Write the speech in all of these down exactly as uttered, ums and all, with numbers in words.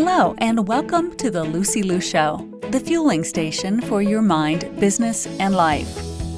Hello, and welcome to the Lucy Liu Show, the fueling station for your mind, business, and life.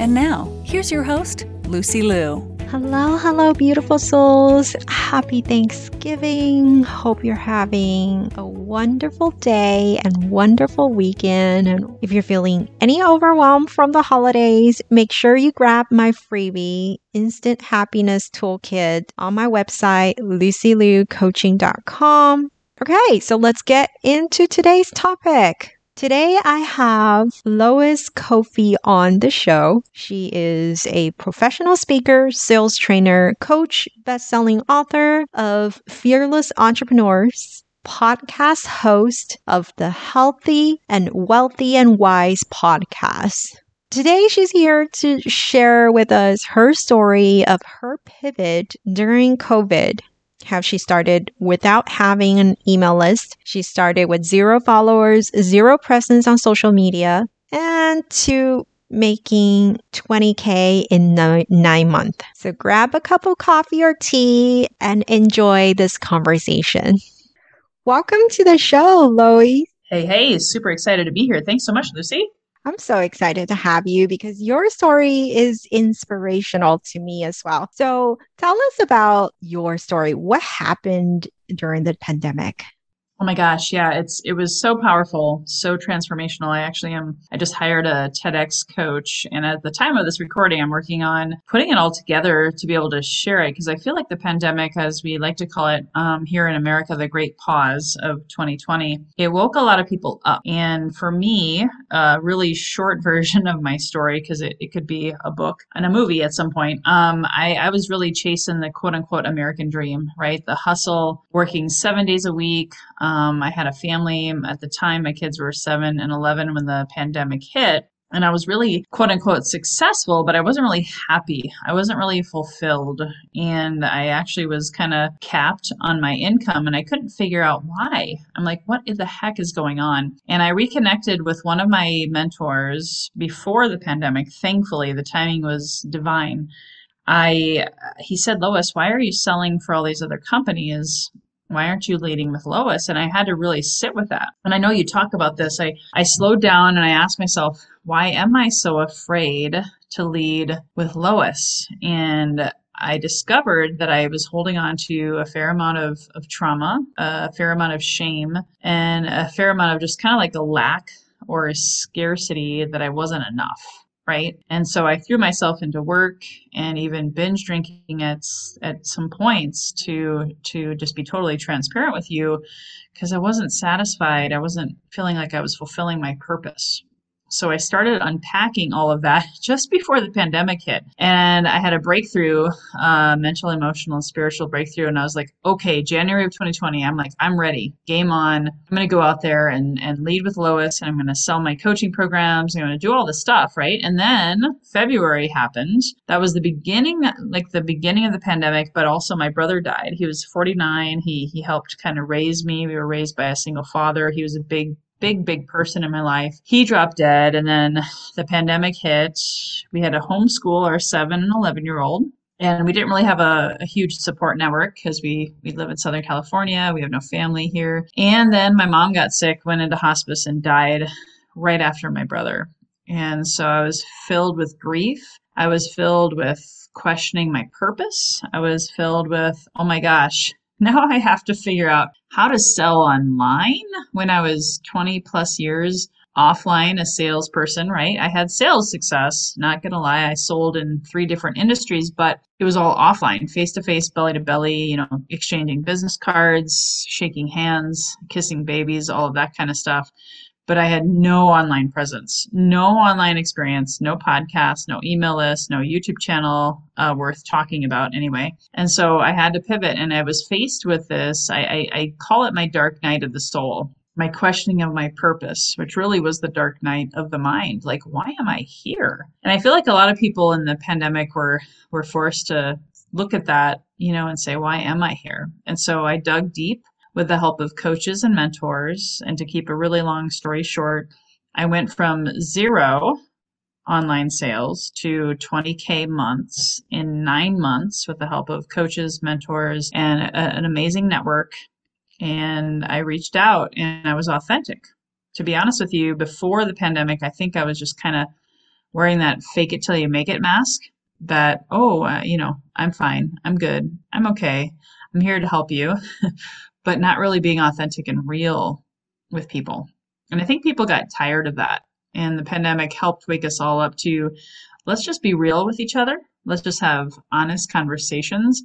And now, here's your host, Lucy Liu. Hello, hello, beautiful souls. Happy Thanksgiving. Hope you're having a wonderful day and wonderful weekend. And if you're feeling any overwhelmed from the holidays, make sure you grab my freebie, Instant Happiness Toolkit, on my website, lucy liu coaching dot com. Okay, so let's get into today's topic. Today I have Lois Kofi on the show. She is a professional speaker, sales trainer, coach, best-selling author of Fearless Entrepreneurs, podcast host of the Healthy and Wealthy and Wise podcast. Today, she's here to share with us her story of her pivot during COVID. How she started without having an email list. She started with zero followers, zero presence on social media, and to making twenty K in nine, nine months. So grab a cup of coffee or tea and enjoy this conversation. Welcome to the show, Lois. Hey, hey, super excited to be here. Thanks so much, Lucy. I'm so excited to have you because your story is inspirational to me as well. So tell us about your story. What happened during the pandemic? Oh my gosh. Yeah, it's it was so powerful, so transformational. I actually am. I just hired a TEDx coach. And at the time of this recording, I'm working on putting it all together to be able to share it. Because I feel like the pandemic, as we like to call it um, here in America, the great pause of twenty twenty, it woke a lot of people up. And for me, a really short version of my story, because it, it could be a book and a movie at some point. Um, I, I was really chasing the quote unquote American dream, right? The hustle, working seven days a week. Um, Um, I had a family at the time. My kids were seven and eleven when the pandemic hit. And I was really, quote unquote, successful, but I wasn't really happy. I wasn't really fulfilled. And I actually was kind of capped on my income and I couldn't figure out why. I'm like, what the heck is going on? And I reconnected with one of my mentors before the pandemic. Thankfully, the timing was divine. I, he said, Lois, why are you selling for all these other companies? Why aren't you leading with Lois? And I had to really sit with that. And I know you talk about this. I, I slowed down and I asked myself, why am I so afraid to lead with Lois? And I discovered that I was holding on to a fair amount of, of trauma, a fair amount of shame, and a fair amount of just kind of like a lack or a scarcity that I wasn't enough. Right. And so I threw myself into work and even binge drinking at at some points to to just be totally transparent with you because I wasn't satisfied. I wasn't feeling like I was fulfilling my purpose. So I started unpacking all of that just before the pandemic hit. And I had a breakthrough, uh, mental, emotional, and spiritual breakthrough. And I was like, okay, January of twenty twenty, I'm like, I'm ready. Game on. I'm going to go out there and, and lead with Lois. And I'm going to sell my coaching programs. I'm going to do all this stuff, right? And then February happened. That was the beginning, like the beginning of the pandemic, but also my brother died. He was forty-nine. He, he helped kind of raise me. We were raised by a single father. He was a big big, big person in my life. He dropped dead. And then the pandemic hit. We had to homeschool our seven and eleven year old. And we didn't really have a, a huge support network because we, we live in Southern California. We have no family here. And then my mom got sick, went into hospice and died right after my brother. And so I was filled with grief. I was filled with questioning my purpose. I was filled with, oh my gosh, now I have to figure out how to sell online when I was twenty plus years offline, a salesperson, right? I had sales success, not going to lie. I sold in three different industries, but it was all offline, face-to-face, belly-to-belly, you know, exchanging business cards, shaking hands, kissing babies, all of that kind of stuff. But I had no online presence, no online experience, no podcast, no email list, no YouTube channel uh, worth talking about anyway. And so I had to pivot and I was faced with this. I, I, I call it my dark night of the soul, my questioning of my purpose, which really was the dark night of the mind. Like, why am I here? And I feel like a lot of people in the pandemic were were forced to look at that, you know, and say, why am I here? And so I dug deep. With the help of coaches and mentors, and to keep a really long story short, I went from zero online sales to twenty K months in nine months with the help of coaches, mentors, and a, an amazing network. and I reached out and I was authentic. To be honest with you, before the pandemic, I think I was just kind of wearing that fake it till you make it mask that, oh, uh, you know, I'm fine. I'm good. I'm okay. I'm here to help you, but not really being authentic and real with people. And I think people got tired of that. And the pandemic helped wake us all up to, let's just be real with each other. Let's just have honest conversations.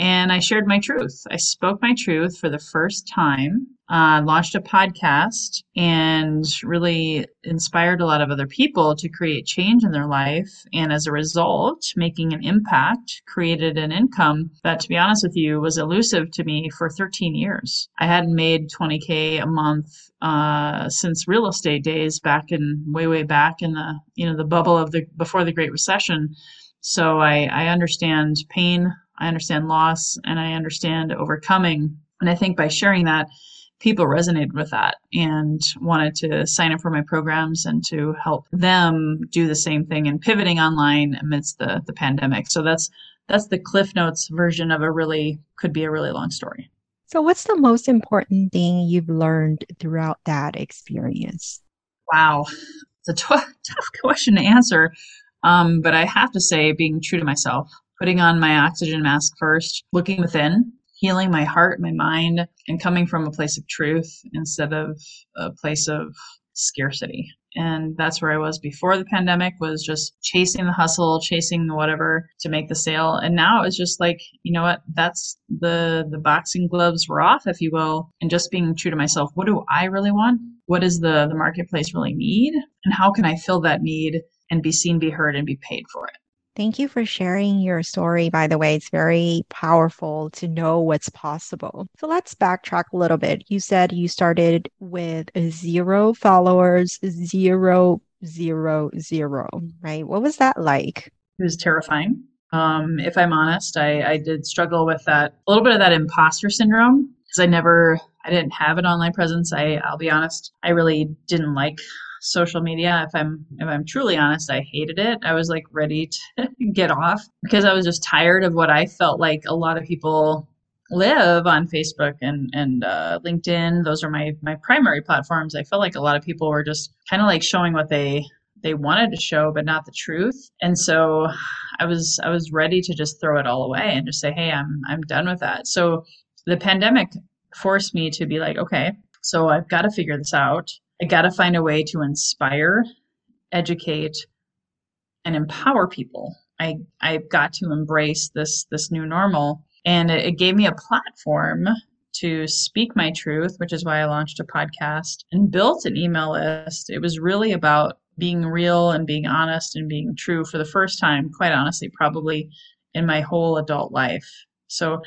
And I shared my truth. I spoke my truth for the first time, uh, launched a podcast, and really inspired a lot of other people to create change in their life. And as a result, making an impact, created an income that, to be honest with you, was elusive to me for thirteen years. I hadn't made twenty K a month uh, since real estate days back in way, way back in the, you know, the bubble of the, before the Great Recession. So I, I understand pain, I understand loss, and I understand overcoming. And I think by sharing that, people resonated with that and wanted to sign up for my programs and to help them do the same thing and pivoting online amidst the, the pandemic. So that's that's the Cliff Notes version of a really, could be a really long story. So what's the most important thing you've learned throughout that experience? Wow. It's a t- tough question to answer. Um, but I have to say, being true to myself. Putting on my oxygen mask first, looking within, healing my heart, my mind, and coming from a place of truth instead of a place of scarcity. And that's where I was before the pandemic, was just chasing the hustle, chasing the whatever to make the sale. And now it's just like, you know what, that's the, the boxing gloves were off, if you will, and just being true to myself. What do I really want? What does the, the marketplace really need? And how can I fill that need and be seen, be heard, and be paid for it? Thank you for sharing your story. By the way, it's very powerful to know what's possible. So let's backtrack a little bit. You said you started with zero followers, zero, zero, zero, right? What was that like? It was terrifying. Um, if I'm honest, I, I did struggle with that, a little bit of that imposter syndrome, because I never, I didn't have an online presence. I, I'll be honest, I really didn't like social media. If I'm, if I'm truly honest, I hated it. I was like ready to get off because I was just tired of what I felt like a lot of people live on Facebook and, and, uh, LinkedIn. Those are my, my primary platforms. I felt like a lot of people were just kind of like showing what they, they wanted to show, but not the truth. And so I was, I was ready to just throw it all away and just say, hey, I'm, I'm done with that. So the pandemic forced me to be like, okay, so I've got to figure this out. I got to find a way to inspire, educate, and empower people. I, I've got to embrace this, this new normal. And it, it gave me a platform to speak my truth, which is why I launched a podcast and built an email list. It was really about being real and being honest and being true for the first time, quite honestly, probably in my whole adult life. So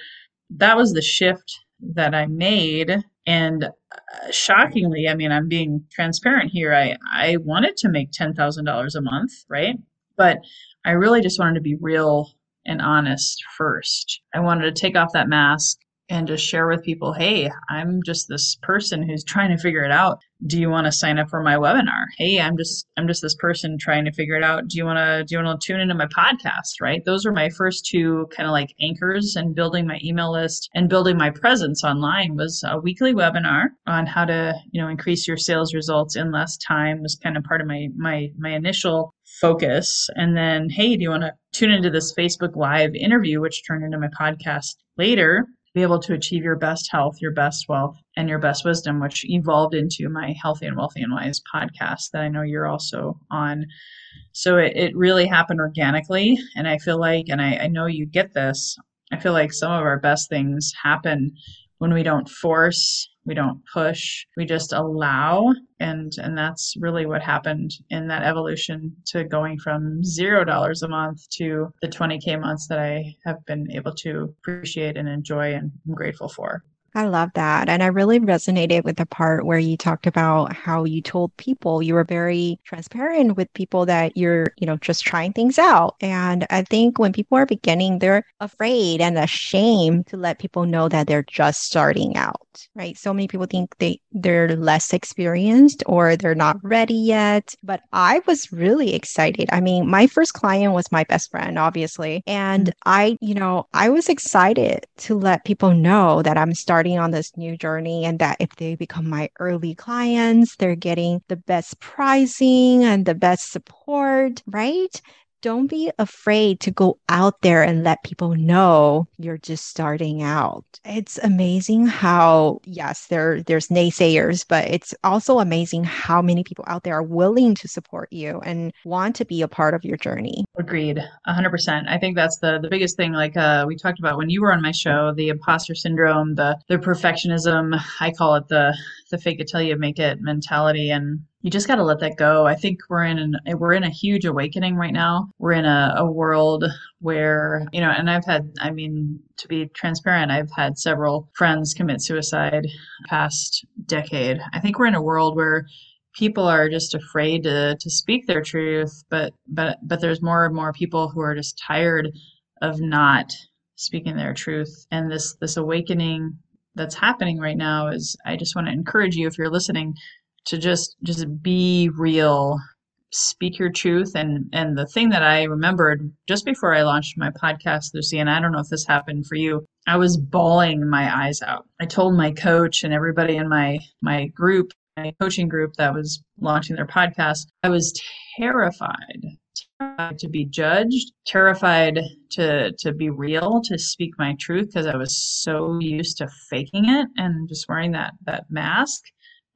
that was the shift that I made. And uh, shockingly, I mean, I'm being transparent here. I, I wanted to make ten thousand dollars a month, right? But I really just wanted to be real and honest first. I wanted to take off that mask and just share with people, hey, I'm just this person who's trying to figure it out. Do you want to sign up for my webinar? Hey, I'm just, I'm just this person trying to figure it out. Do you want to, do you want to tune into my podcast? Right? Those are my first two kind of like anchors, and building my email list and building my presence online was a weekly webinar on how to, you know, increase your sales results in less time was kind of part of my, my, my initial focus. And then, hey, do you want to tune into this Facebook Live interview, which turned into my podcast later? Be able to achieve your best health, your best wealth, and your best wisdom, which evolved into my Healthy and Wealthy and Wise podcast that I know you're also on. So it, it really happened organically. And I feel like, and I, I know you get this, I feel like some of our best things happen when we don't force, we don't push, we just allow. And, and that's really what happened in that evolution to going from zero dollars a month to the twenty K months that I have been able to appreciate and enjoy and I'm grateful for. I love that. And I really resonated with the part where you talked about how you told people, you were very transparent with people that you're, you know, just trying things out. And I think when people are beginning, they're afraid and ashamed to let people know that they're just starting out. right? So many people think they, they're less experienced or they're not ready yet, but I was really excited. I mean, my first client was my best friend, obviously. And I, you know, I was excited to let people know that I'm starting on this new journey and that if they become my early clients, they're getting the best pricing and the best support, right? Don't be afraid to go out there and let people know you're just starting out. It's amazing how, yes, there, there's naysayers, but it's also amazing how many people out there are willing to support you and want to be a part of your journey. Agreed. one hundred percent. I think that's the, the biggest thing. Like uh, we talked about when you were on my show, the imposter syndrome, the, the perfectionism, I call it the, the fake it till you make it mentality. And you just got to let that go. I think we're in an, we're in a huge awakening right now. We're in a, a world where, you know, and I've had, I mean, to be transparent, I've had several friends commit suicide past decade. I think we're in a world where people are just afraid to to speak their truth, but but but there's more and more people who are just tired of not speaking their truth. And this this awakening that's happening right now is, I just want to encourage you, if you're listening, to just, just be real, speak your truth. And, and the thing that I remembered just before I launched my podcast, Lucy, and I don't know if this happened for you, I was bawling my eyes out. I told my coach and everybody in my, my group, my coaching group that was launching their podcast, I was terrified, terrified to be judged, terrified to, to be real, to speak my truth, because I was so used to faking it and just wearing that, that mask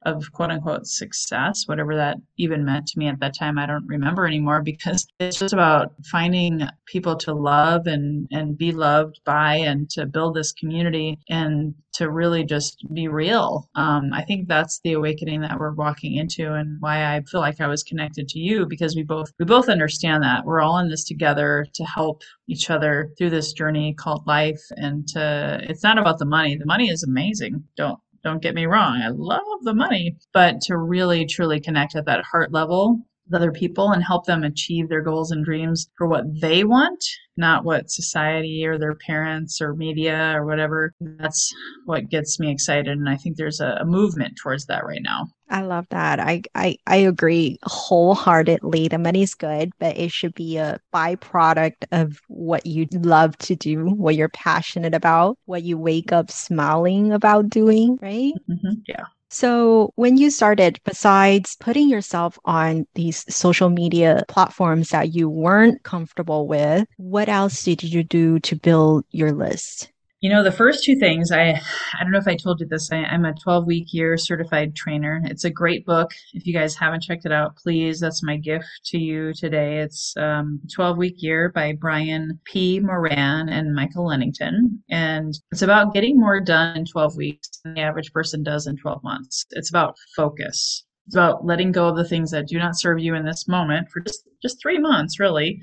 of quote unquote success, whatever that even meant to me at that time. I don't remember anymore, because it's just about finding people to love and, and be loved by, and to build this community and to really just be real. Um, I think that's the awakening that we're walking into, and why I feel like I was connected to you, because we both, we both understand that we're all in this together to help each other through this journey called life. And to, it's not about the money. The money is amazing. Don't, Don't get me wrong. I love the money, but to really, truly connect at that heart level with other people and help them achieve their goals and dreams for what they want, not what society or their parents or media or whatever. That's what gets me excited. And I think there's a, a movement towards that right now. I love that. I, I, I agree wholeheartedly. The money's good, but it should be a byproduct of what you love to do, what you're passionate about, what you wake up smiling about doing, right? Mm-hmm. Yeah. So when you started, besides putting yourself on these social media platforms that you weren't comfortable with, what else did you do to build your list? You know, the first two things, I I don't know if I told you this, I, I'm a twelve-week year certified trainer. It's a great book. If you guys haven't checked it out, please, that's my gift to you today. It's um, twelve-week year by Brian P. Moran and Michael Lennington. And it's about getting more done in twelve weeks than the average person does in twelve months. It's about focus. It's about letting go of the things that do not serve you in this moment for just, just three months, really,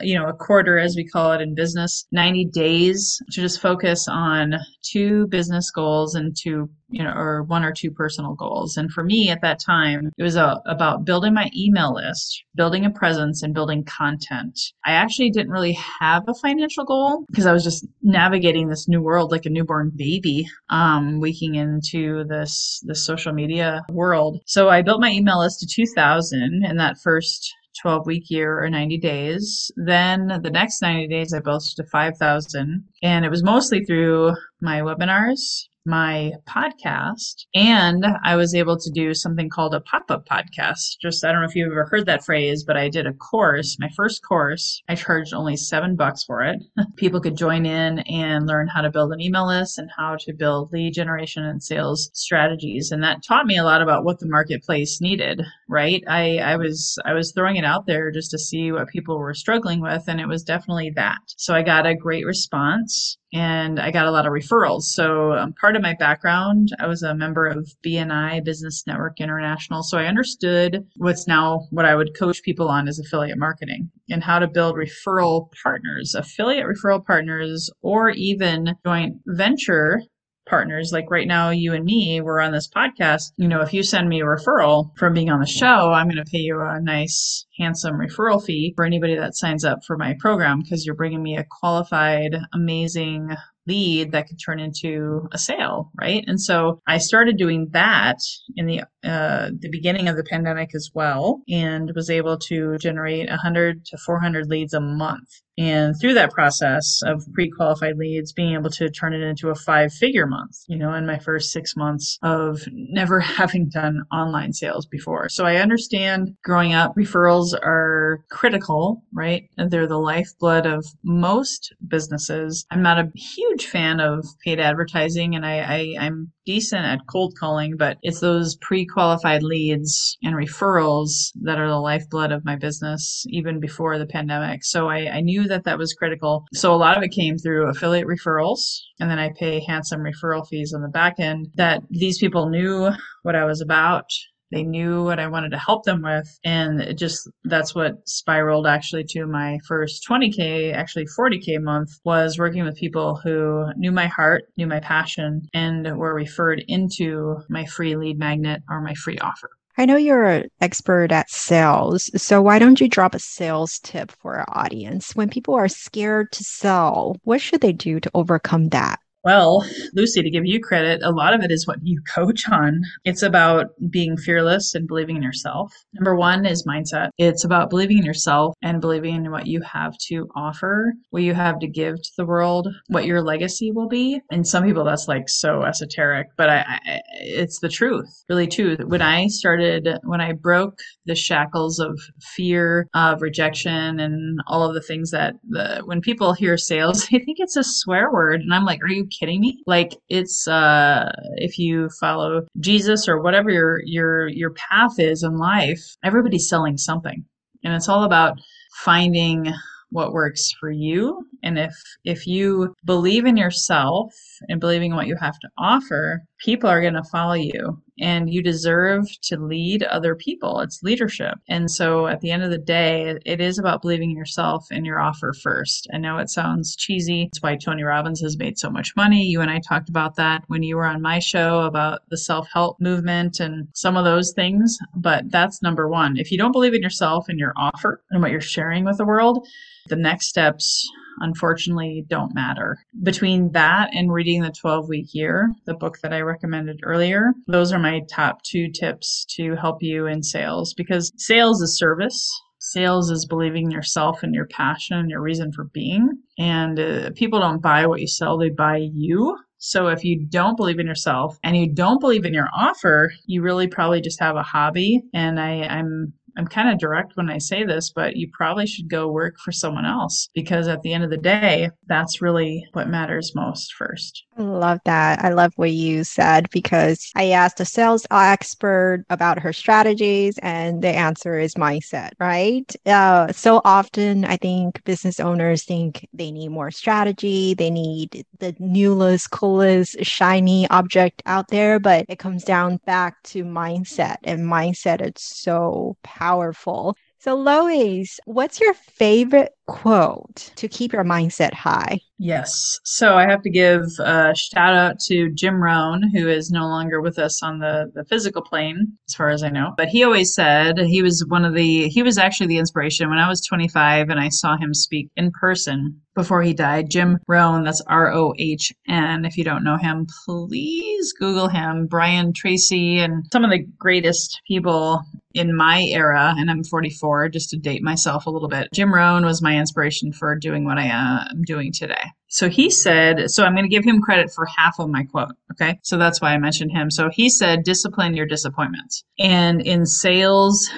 you know, a quarter, as we call it in business, ninety days to just focus on two business goals and two, you know, or one or two personal goals. And for me at that time, it was a, about building my email list, building a presence, and building content. I actually didn't really have a financial goal because I was just navigating this new world like a newborn baby, um, waking into this, this social media world. So I built my email list to two thousand in that first twelve-week year or ninety days. Then the next ninety days, I built to five thousand. And it was mostly through my webinars, my podcast, and I was able to do something called a pop-up podcast. Just, I don't know if you've ever heard that phrase, but I did a course, my first course. I charged only seven bucks for it. People could join in and learn how to build an email list and how to build lead generation and sales strategies. And that taught me a lot about what the marketplace needed, right? I, I was, I was throwing it out there just to see what people were struggling with. And it was definitely that. So I got a great response. And I got a lot of referrals. So um, part of my background, I was a member of B N I, Business Network International. So I understood what's now what I would coach people on is affiliate marketing and how to build referral partners, affiliate referral partners, or even joint venture partners. Like right now, you and me, we're on this podcast. You know, if you send me a referral from being on the show, I'm going to pay you a nice, handsome referral fee for anybody that signs up for my program, because you're bringing me a qualified, amazing lead that could turn into a sale, right? And so I started doing that in the uh, the beginning of the pandemic as well, and was able to generate one hundred to four hundred leads a month. And through that process of pre-qualified leads, being able to turn it into a five-figure month, you know, in my first six months of never having done online sales before. So I understand growing up, referrals are critical, right? And they're the lifeblood of most businesses. I'm not a huge fan of paid advertising, and I, I, I'm decent at cold calling, but it's those pre-qualified leads and referrals that are the lifeblood of my business, even before the pandemic. So I, I knew that that was critical. So a lot of it came through affiliate referrals. And then I pay handsome referral fees on the back end, that these people knew what I was about. They knew what I wanted to help them with. And it just, that's what spiraled actually to my first twenty K, actually forty K month, was working with people who knew my heart, knew my passion, and were referred into my free lead magnet or my free offer. I know you're an expert at sales, so why don't you drop a sales tip for our audience? When people are scared to sell, what should they do to overcome that? Well, Lucy, to give you credit, a lot of it is what you coach on. It's about being fearless and believing in yourself. Number one is mindset. It's about believing in yourself and believing in what you have to offer, what you have to give to the world, what your legacy will be. And some people, that's like so esoteric, but I, I, it's the truth, really too. When I started, when I broke the shackles of fear, of rejection, and all of the things that the, when people hear sales, they think it's a swear word. And I'm like, are you kidding me? Like, it's uh if you follow Jesus or whatever your your your path is in life, everybody's selling something, and it's all about finding what works for you. And if if you believe in yourself and believing what you have to offer, people are going to follow you, and you deserve to lead other people. It's leadership. And so at the end of the day, it is about believing in yourself and your offer first. I know it sounds cheesy. It's why Tony Robbins has made so much money. You and I talked about that when you were on my show about the self-help movement and some of those things. But that's number one. If you don't believe in yourself and your offer and what you're sharing with the world, the next steps, unfortunately, don't matter. Between that and reading the twelve-week year, the book that I recommended earlier, those are my top two tips to help you in sales, because sales is service. Sales is believing in yourself and your passion and your reason for being. And uh, people don't buy what you sell, they buy you. So if you don't believe in yourself and you don't believe in your offer, you really probably just have a hobby. And I, I'm I'm kind of direct when I say this, but you probably should go work for someone else, because at the end of the day, that's really what matters most first. I love that. I love what you said, because I asked a sales expert about her strategies, and the answer is mindset, right? Uh, so often, I think business owners think they need more strategy. They need the newest, coolest, shiny object out there, but it comes down back to mindset, and mindset is so powerful. Powerful. So Lois, what's your favorite quote to keep your mindset high? Yes. So I have to give a shout out to Jim Rohn, who is no longer with us on the, the physical plane, as far as I know. But he always said, he was one of the, he was actually the inspiration when I was twenty-five and I saw him speak in person before he died. Jim Rohn, that's R O H N. If you don't know him, please Google him. Brian Tracy and some of the greatest people in my era, and I'm forty-four, just to date myself a little bit. Jim Rohn was my inspiration for doing what I uh, am doing today. So he said, so I'm going to give him credit for half of my quote. Okay. So that's why I mentioned him. So he said, discipline your disappointments. And in sales,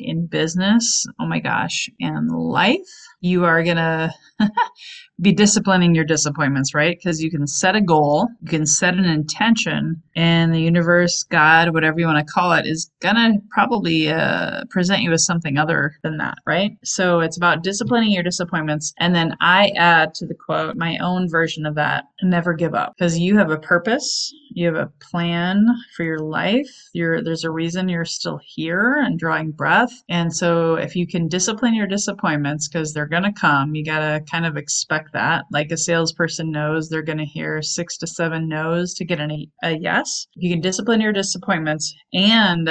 in business, oh my gosh, and life, you are going to be disciplining your disappointments, right? Because you can set a goal, you can set an intention, and the universe, God, whatever you want to call it, is going to probably uh, present you with something other than that, right? So it's about disciplining your disappointments. And then I add to the quote my own version of that, never give up, because you have a purpose, you have a plan for your life. You're, there's a reason you're still here and drawing breath. And so if you can discipline your disappointments, because they're going to come, you got to kind of expect that. Like a salesperson knows they're going to hear six to seven no's to get an, a yes. You can discipline your disappointments and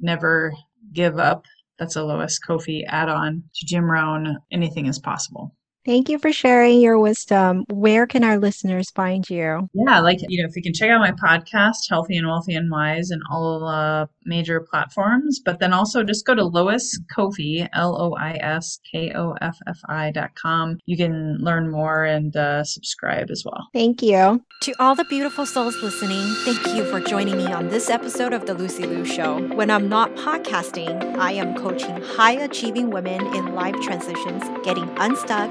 never give up. That's a Lois Kofi add-on to Jim Rohn. Anything is possible. Thank you for sharing your wisdom. Where can our listeners find you? Yeah, like, you know, if you can check out my podcast, Healthy and Wealthy and Wise, and all uh, major platforms, but then also just go to Lois Kofi, L O I S K O F F I dot com. You can learn more and uh, subscribe as well. Thank you. To all the beautiful souls listening, thank you for joining me on this episode of The Lucy Liu Show. When I'm not podcasting, I am coaching high-achieving women in life transitions, getting unstuck,